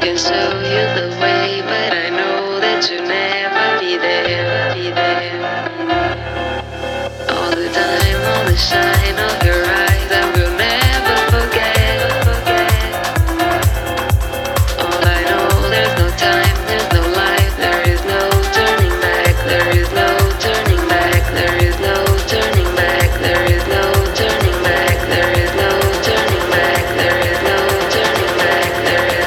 can show you the way, but I know that you'll never be there, be there. All the time, all the shine of your eyes, I will never forget, forget. All I know, there's no time, there's no life, there is no turning back, there is no turning back, there is no turning back, there is no turning back, there is no turning back, there is no turning back, there is no turning back, there is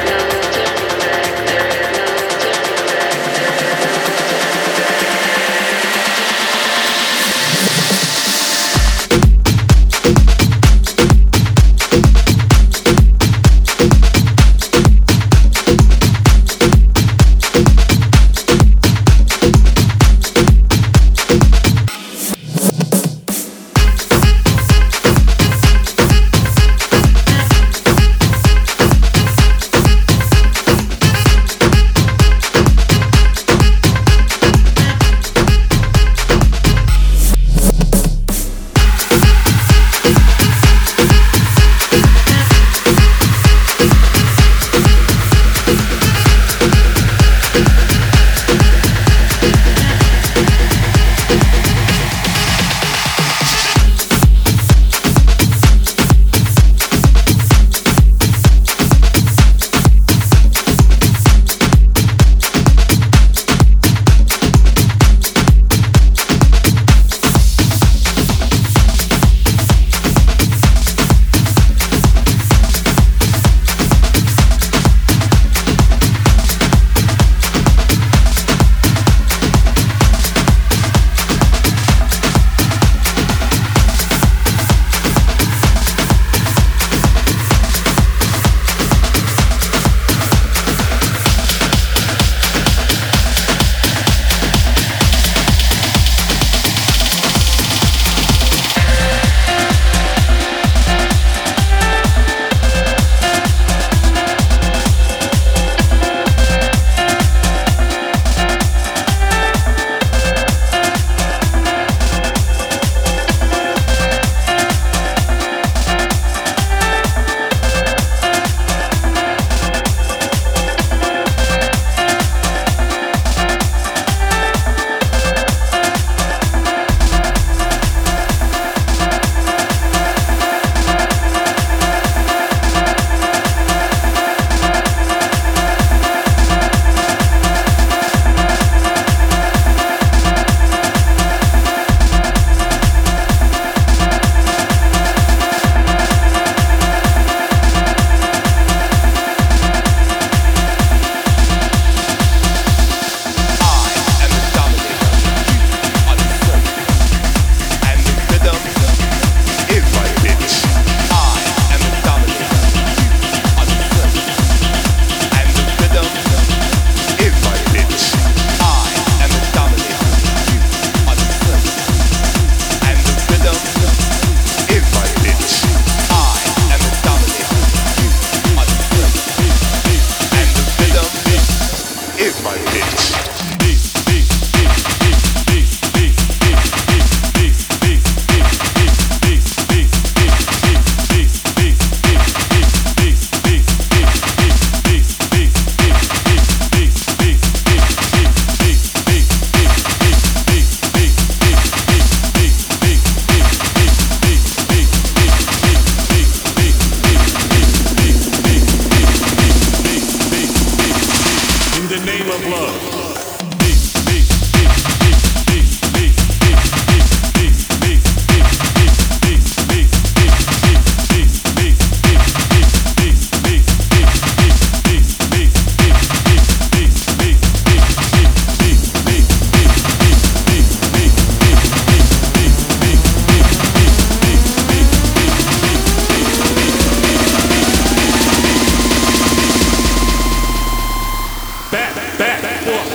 no turning back, there is no turning back. Back, back, back, back.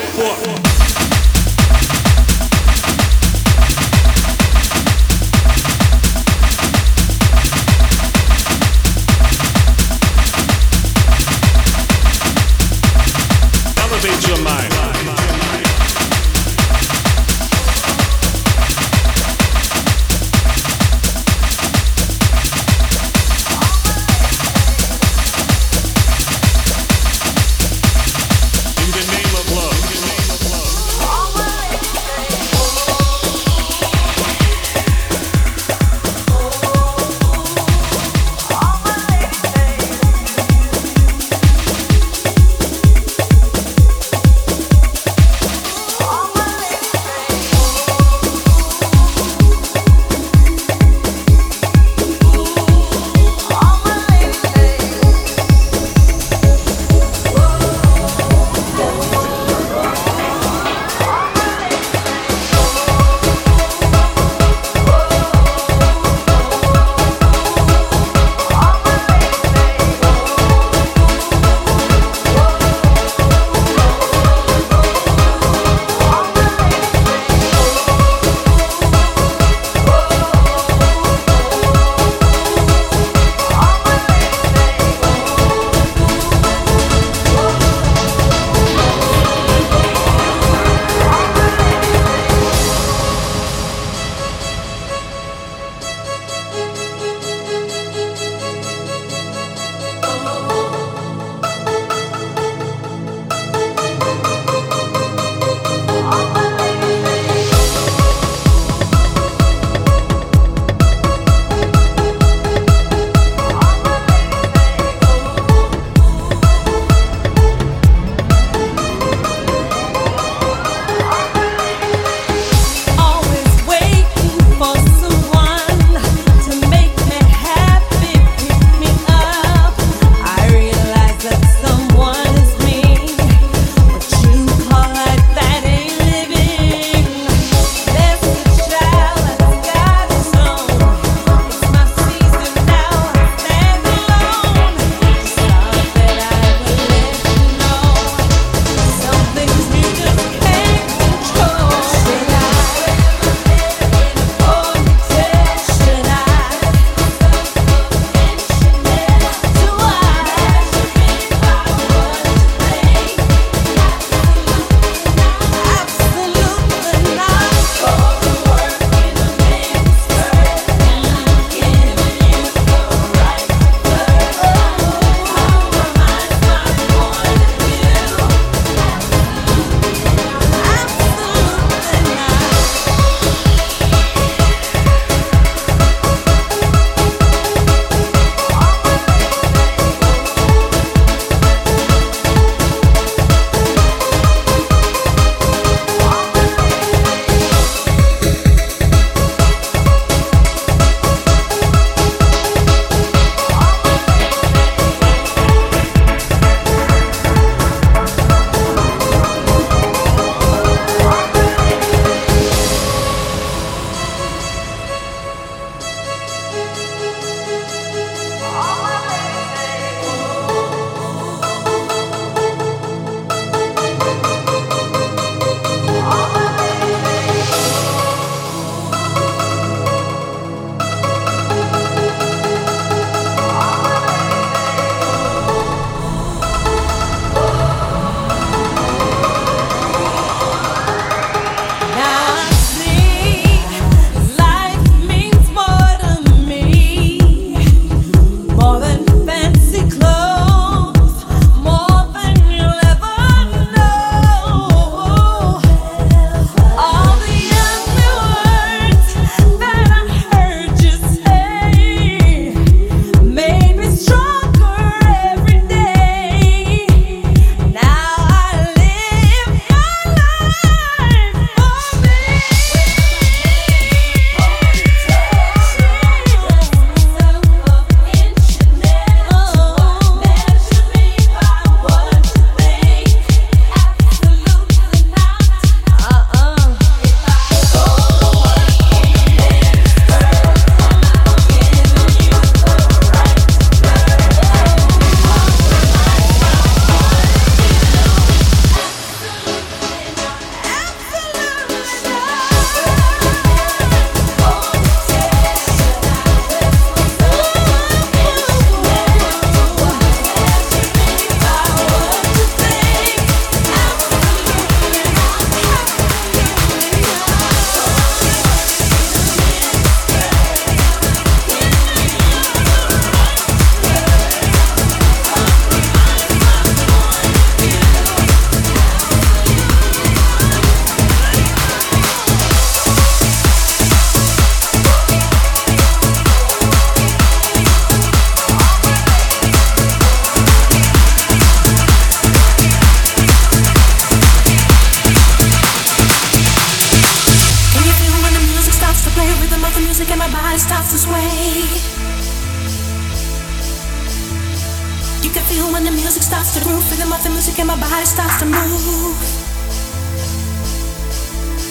groove, feeling my music and my body starts to move.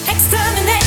Exterminate.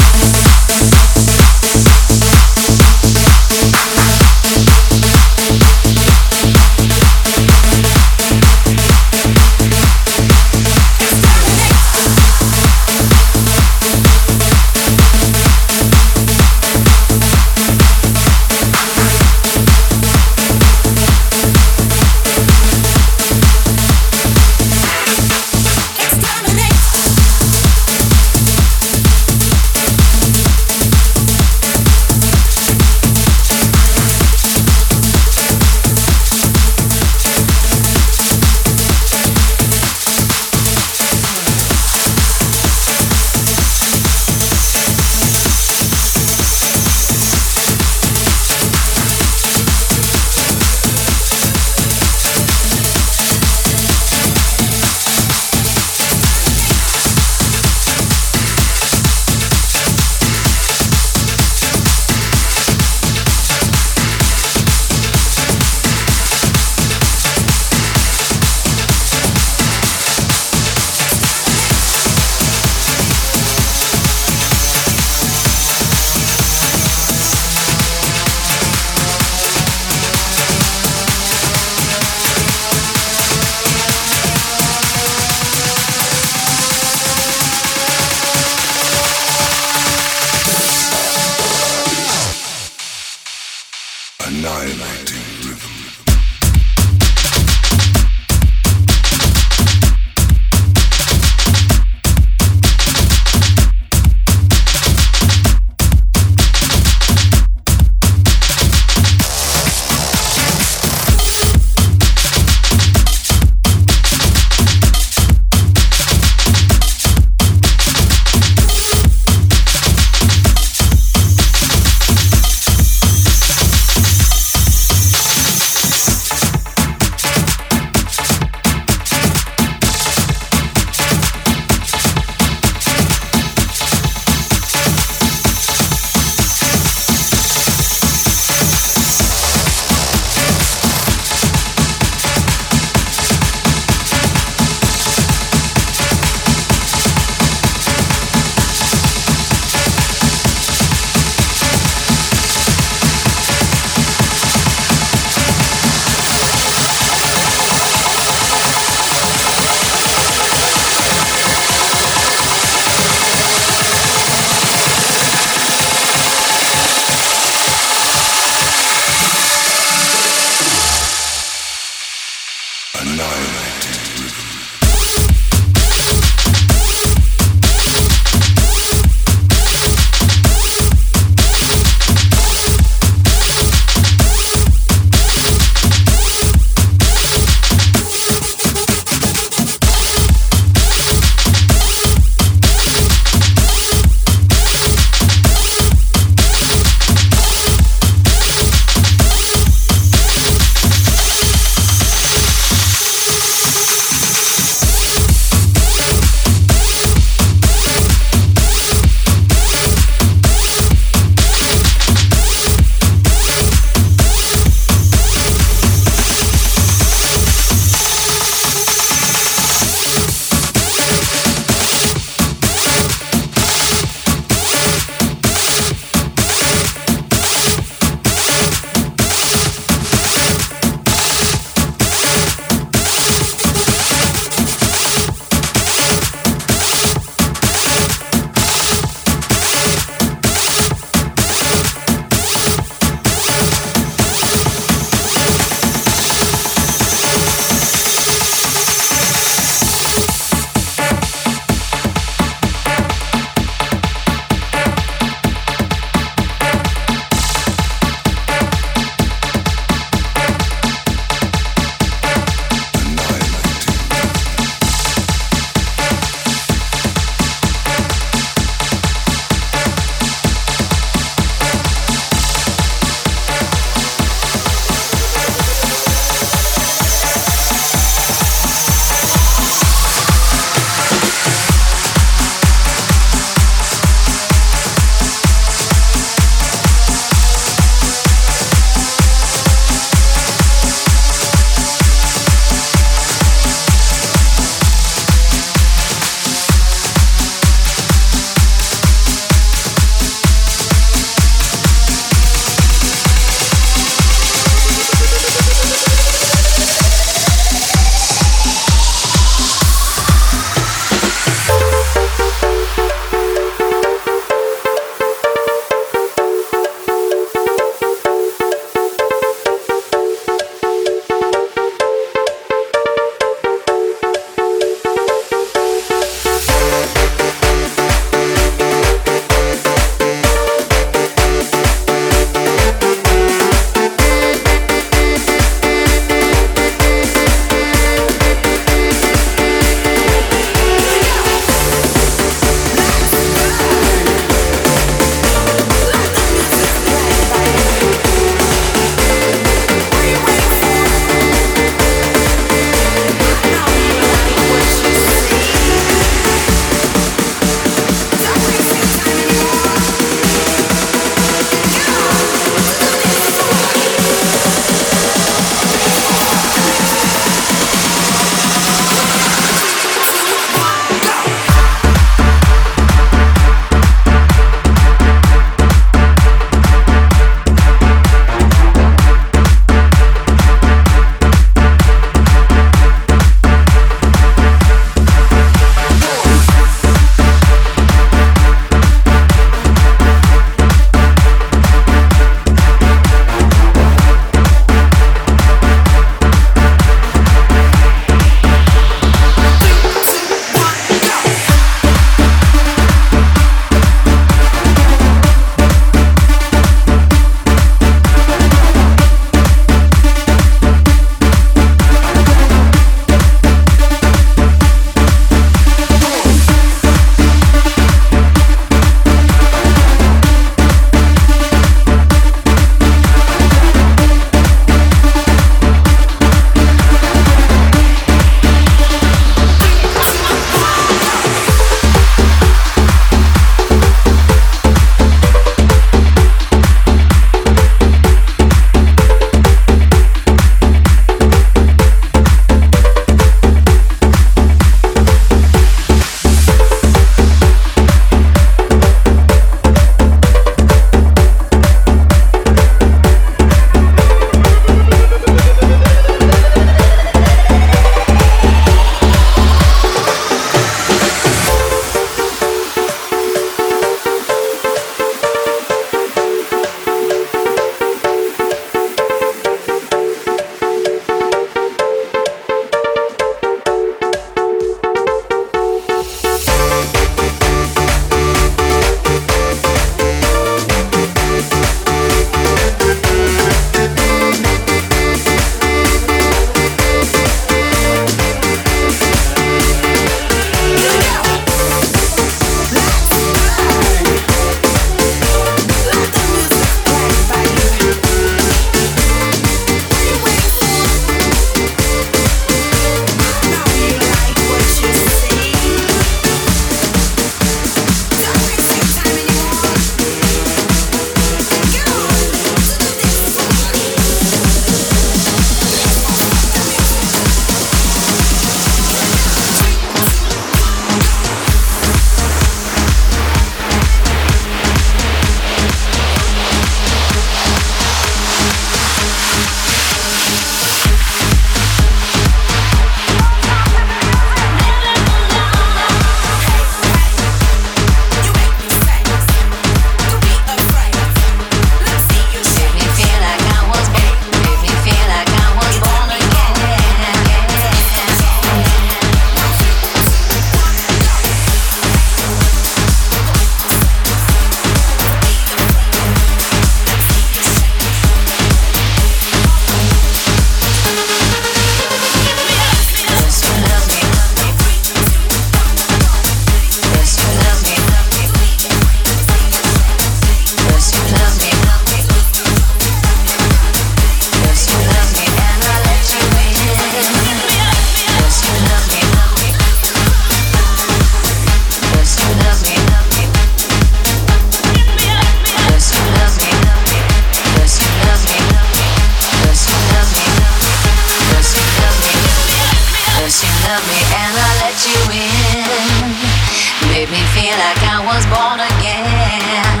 like I was born again.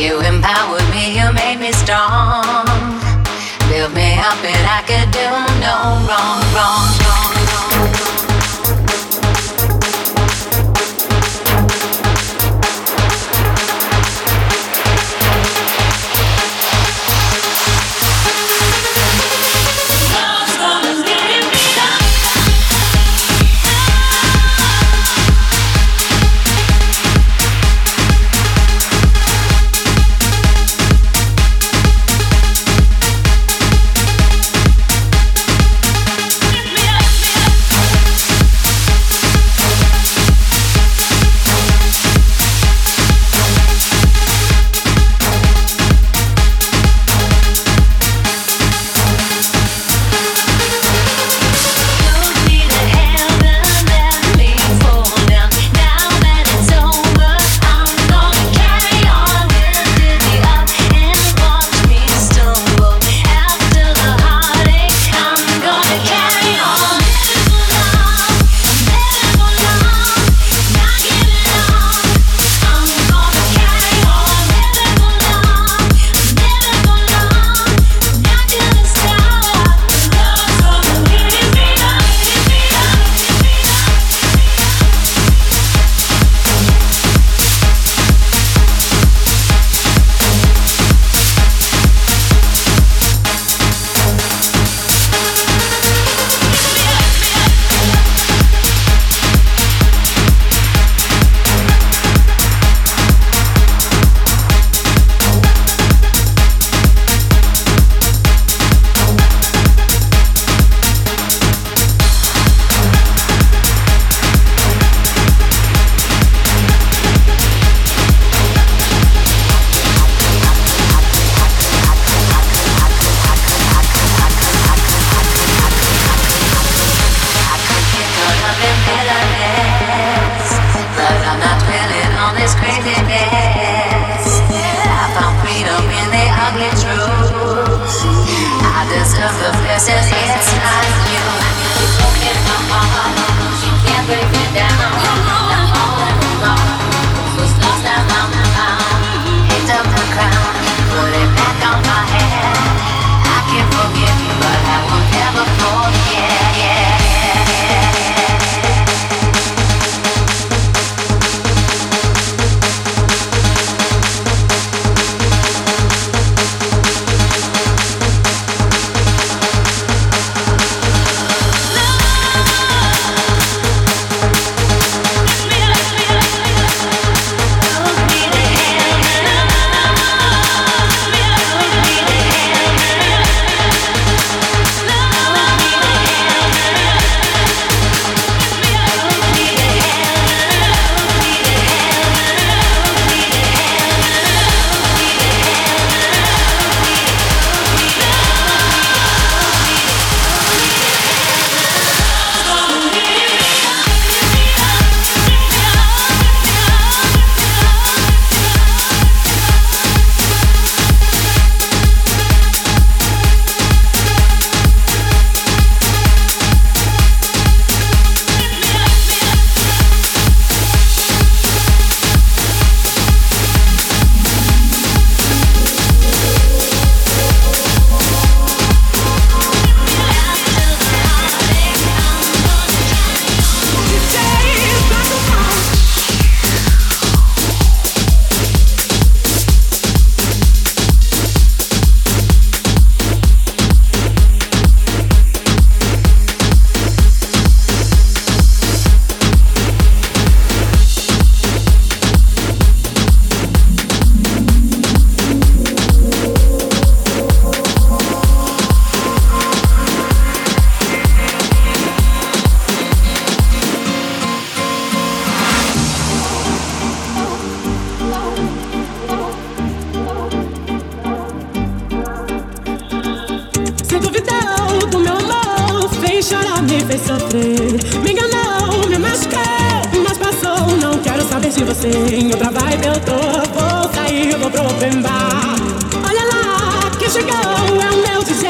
You empowered me, you made me strong. Built me up and I could do no wrong, wrong, wrong, wrong.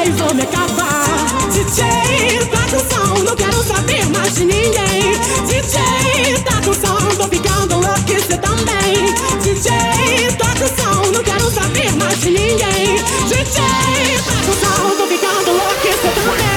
Vou me acabar, DJ, bate o som, não quero saber mais. mais de ninguém. DJ, toca o som, tô ficando louco e cê também. DJ, toca o som, não quero saber mais de ninguém. DJ, toca o som, tô ficando louco e cê também.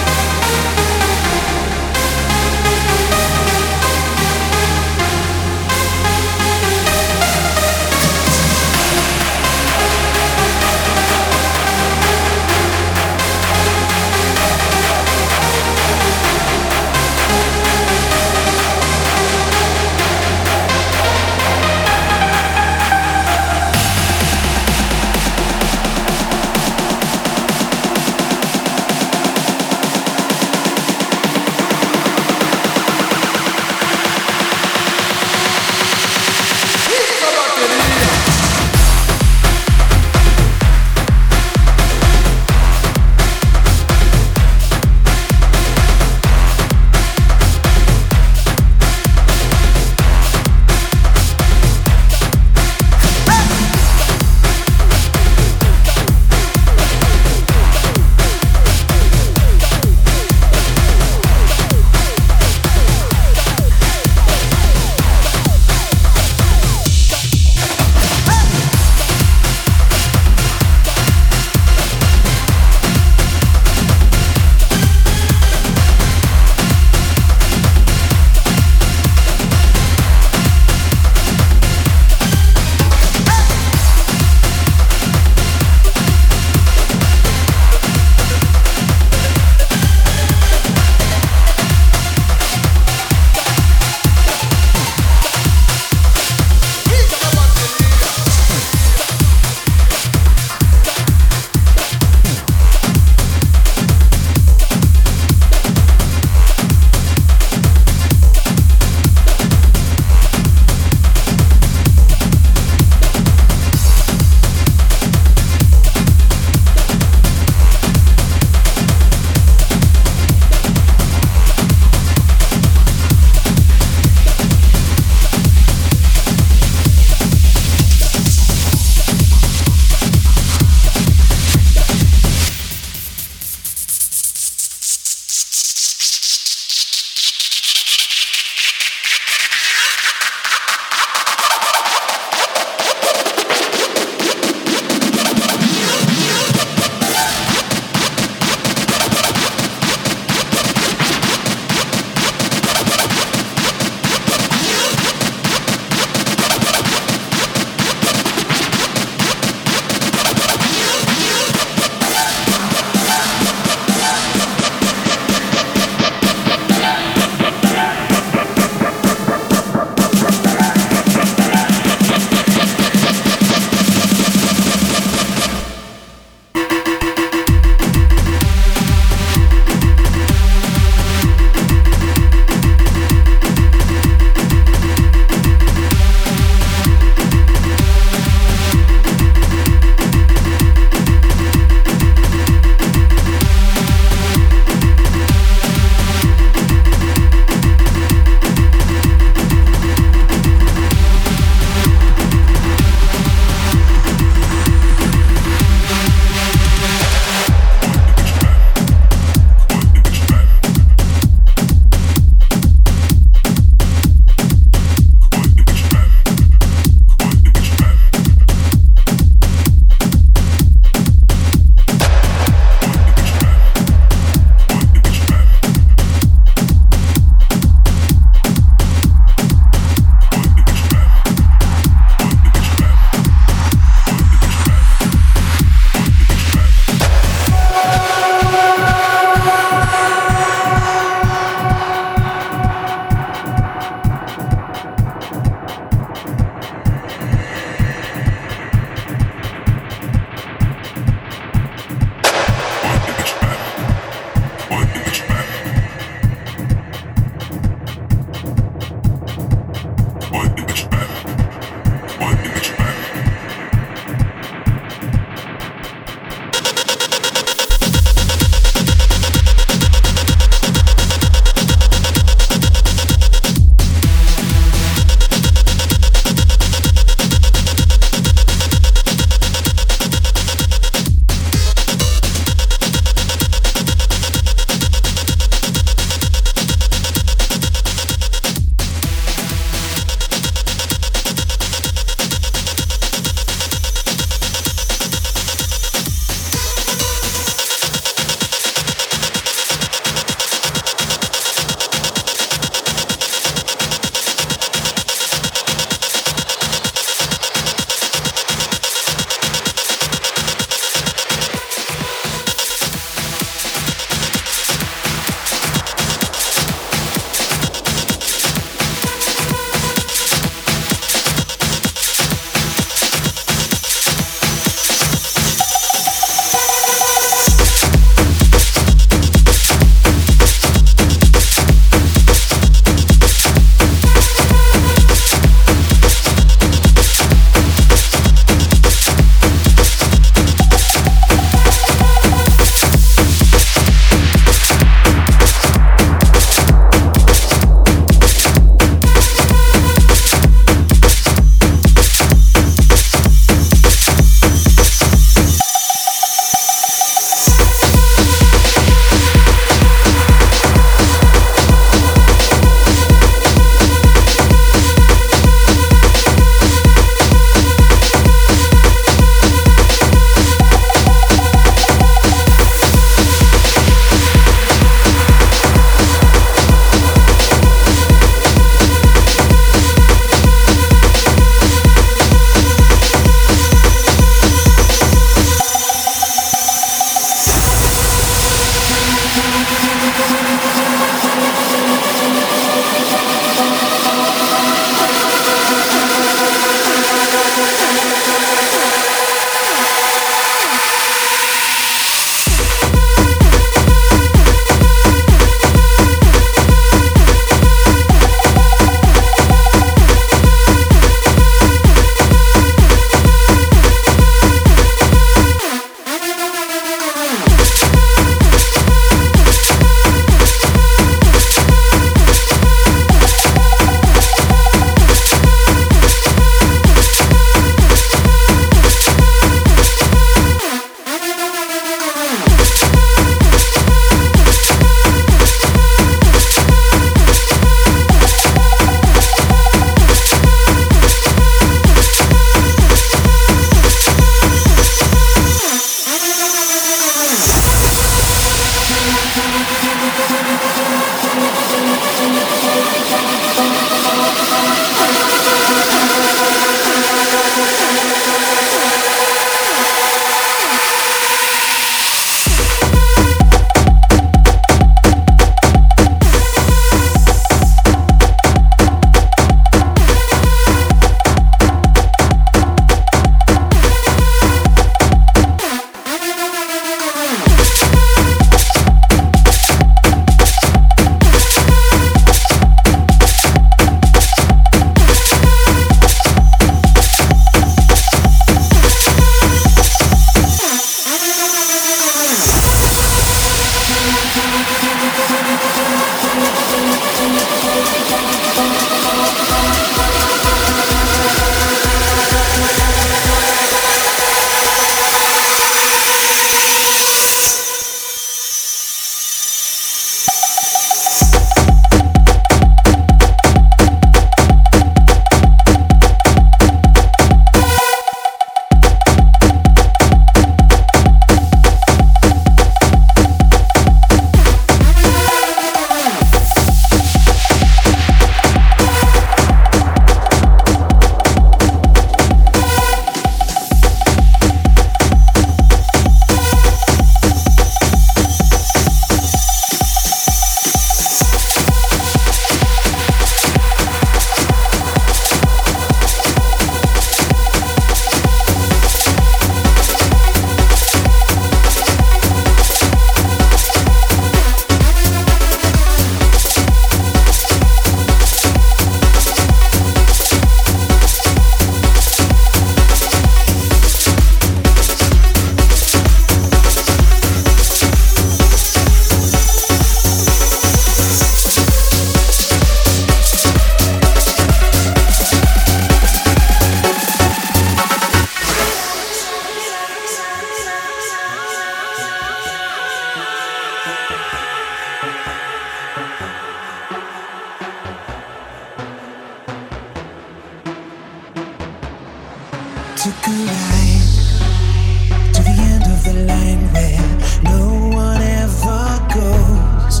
took a ride to the end of the line where no one ever goes.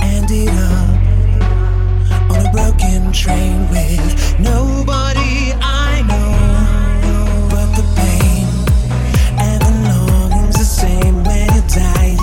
Ended up on a broken train with nobody I know. But the pain and the longing's the same when you're dying.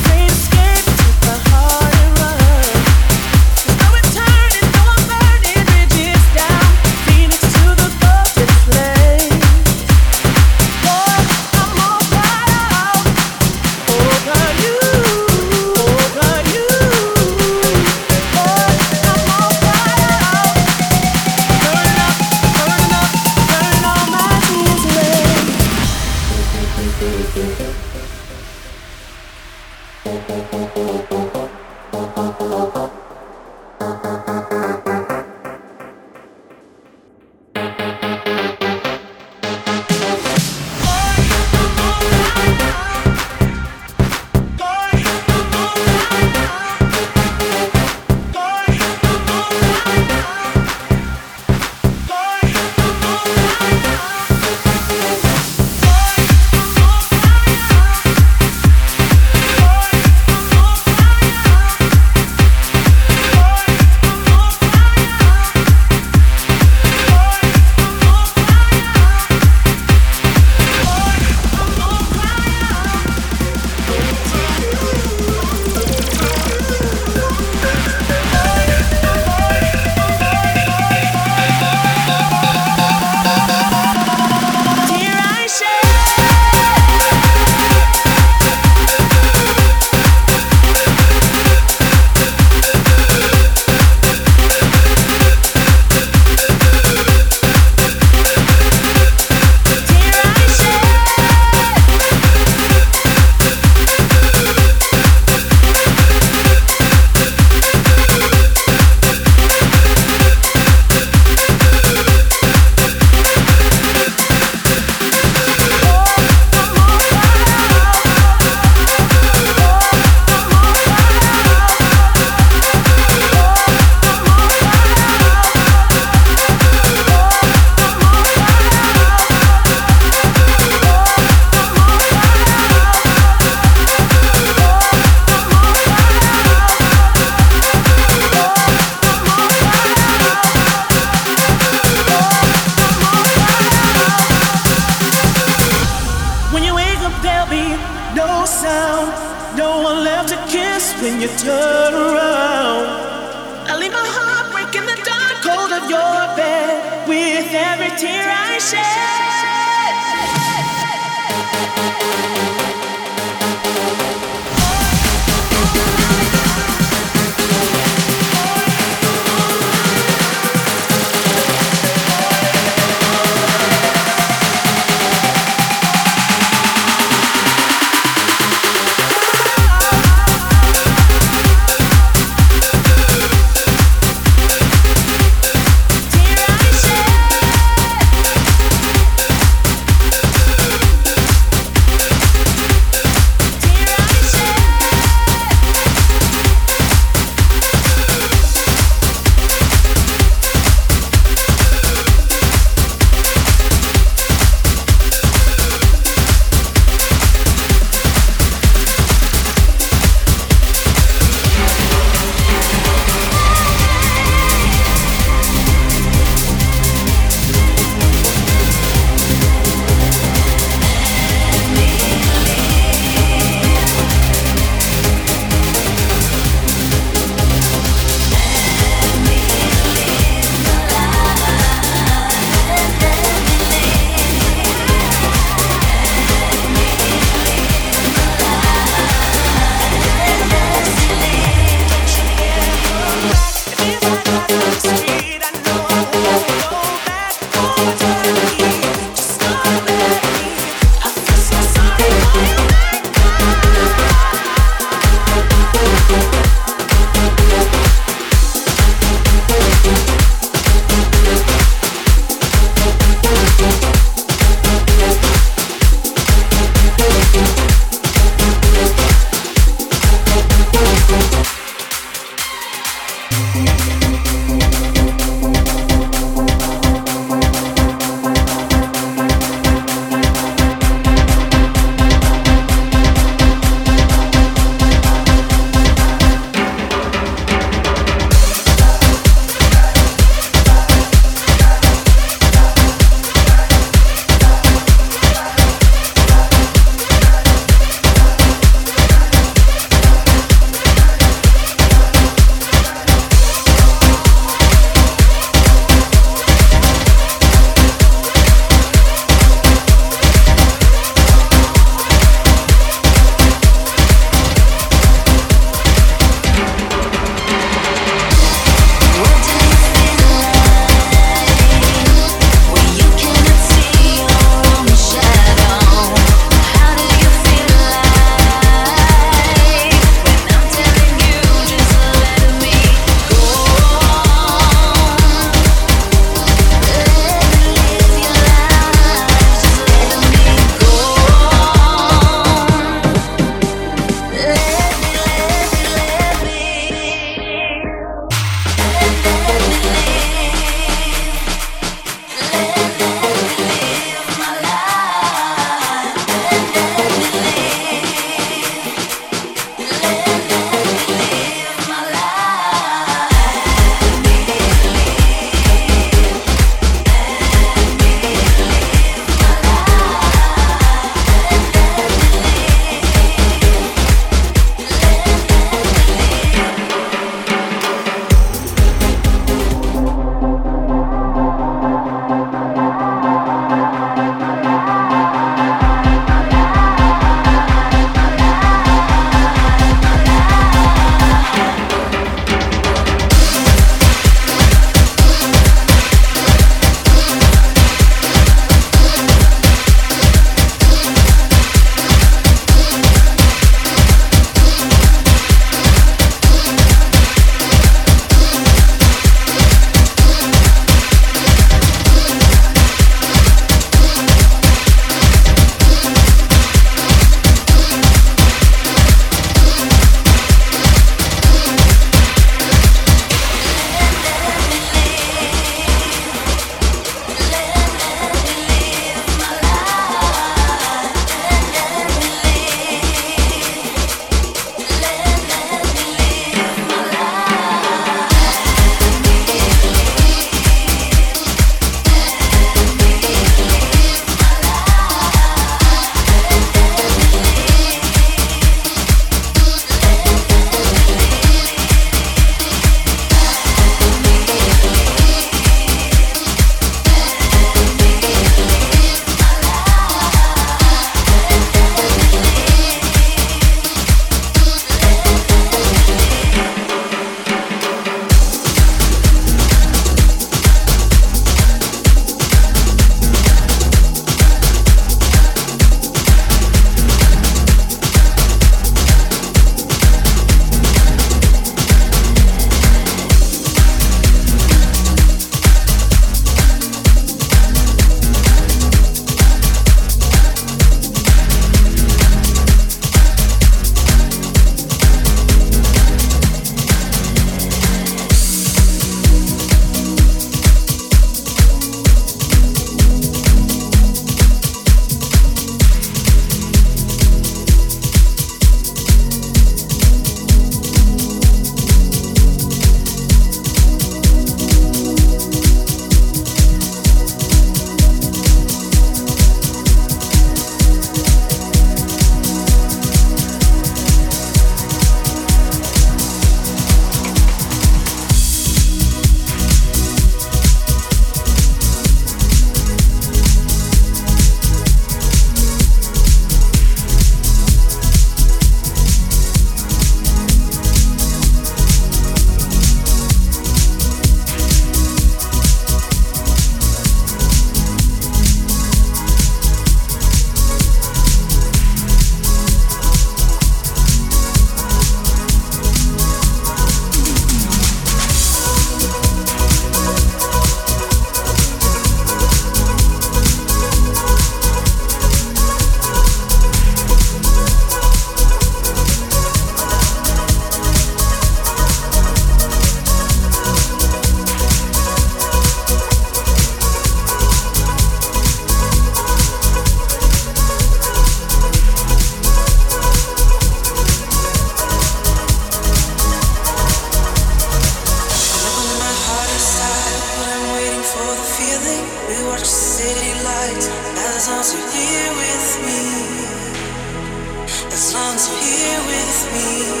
as long as you're here with me.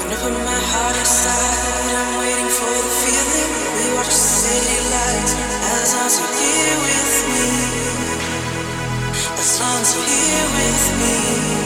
Whenever my heart is sad, I'm waiting for the feeling. We watch the city lights as long as you're here with me. As long as you're here with me.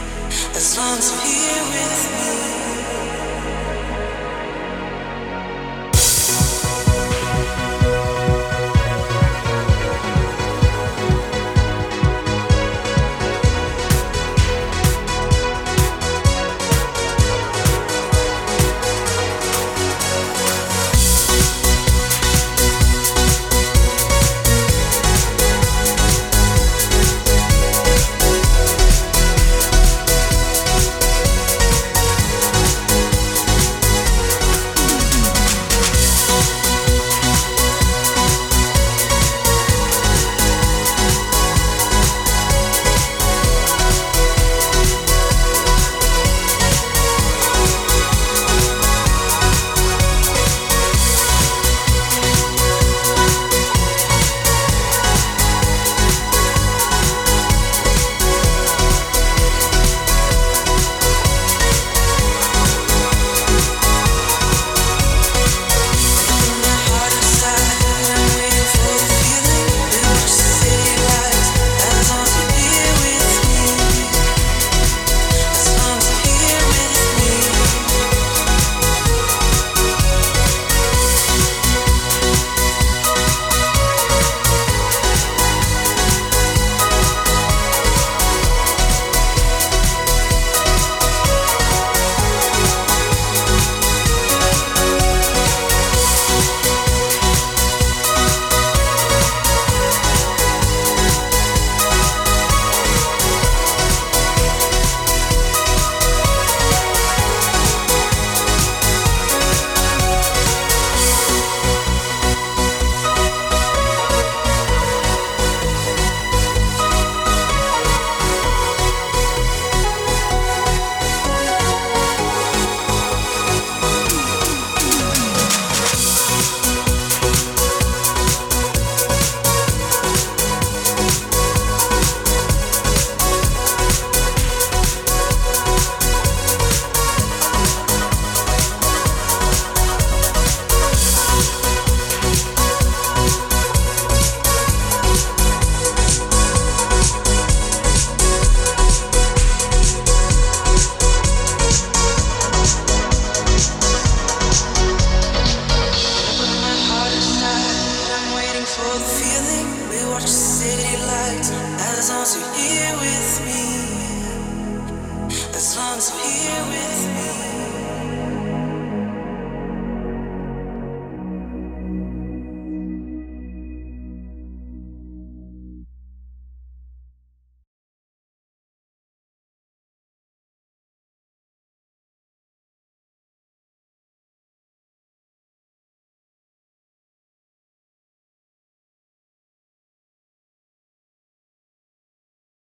As long as you're here with me.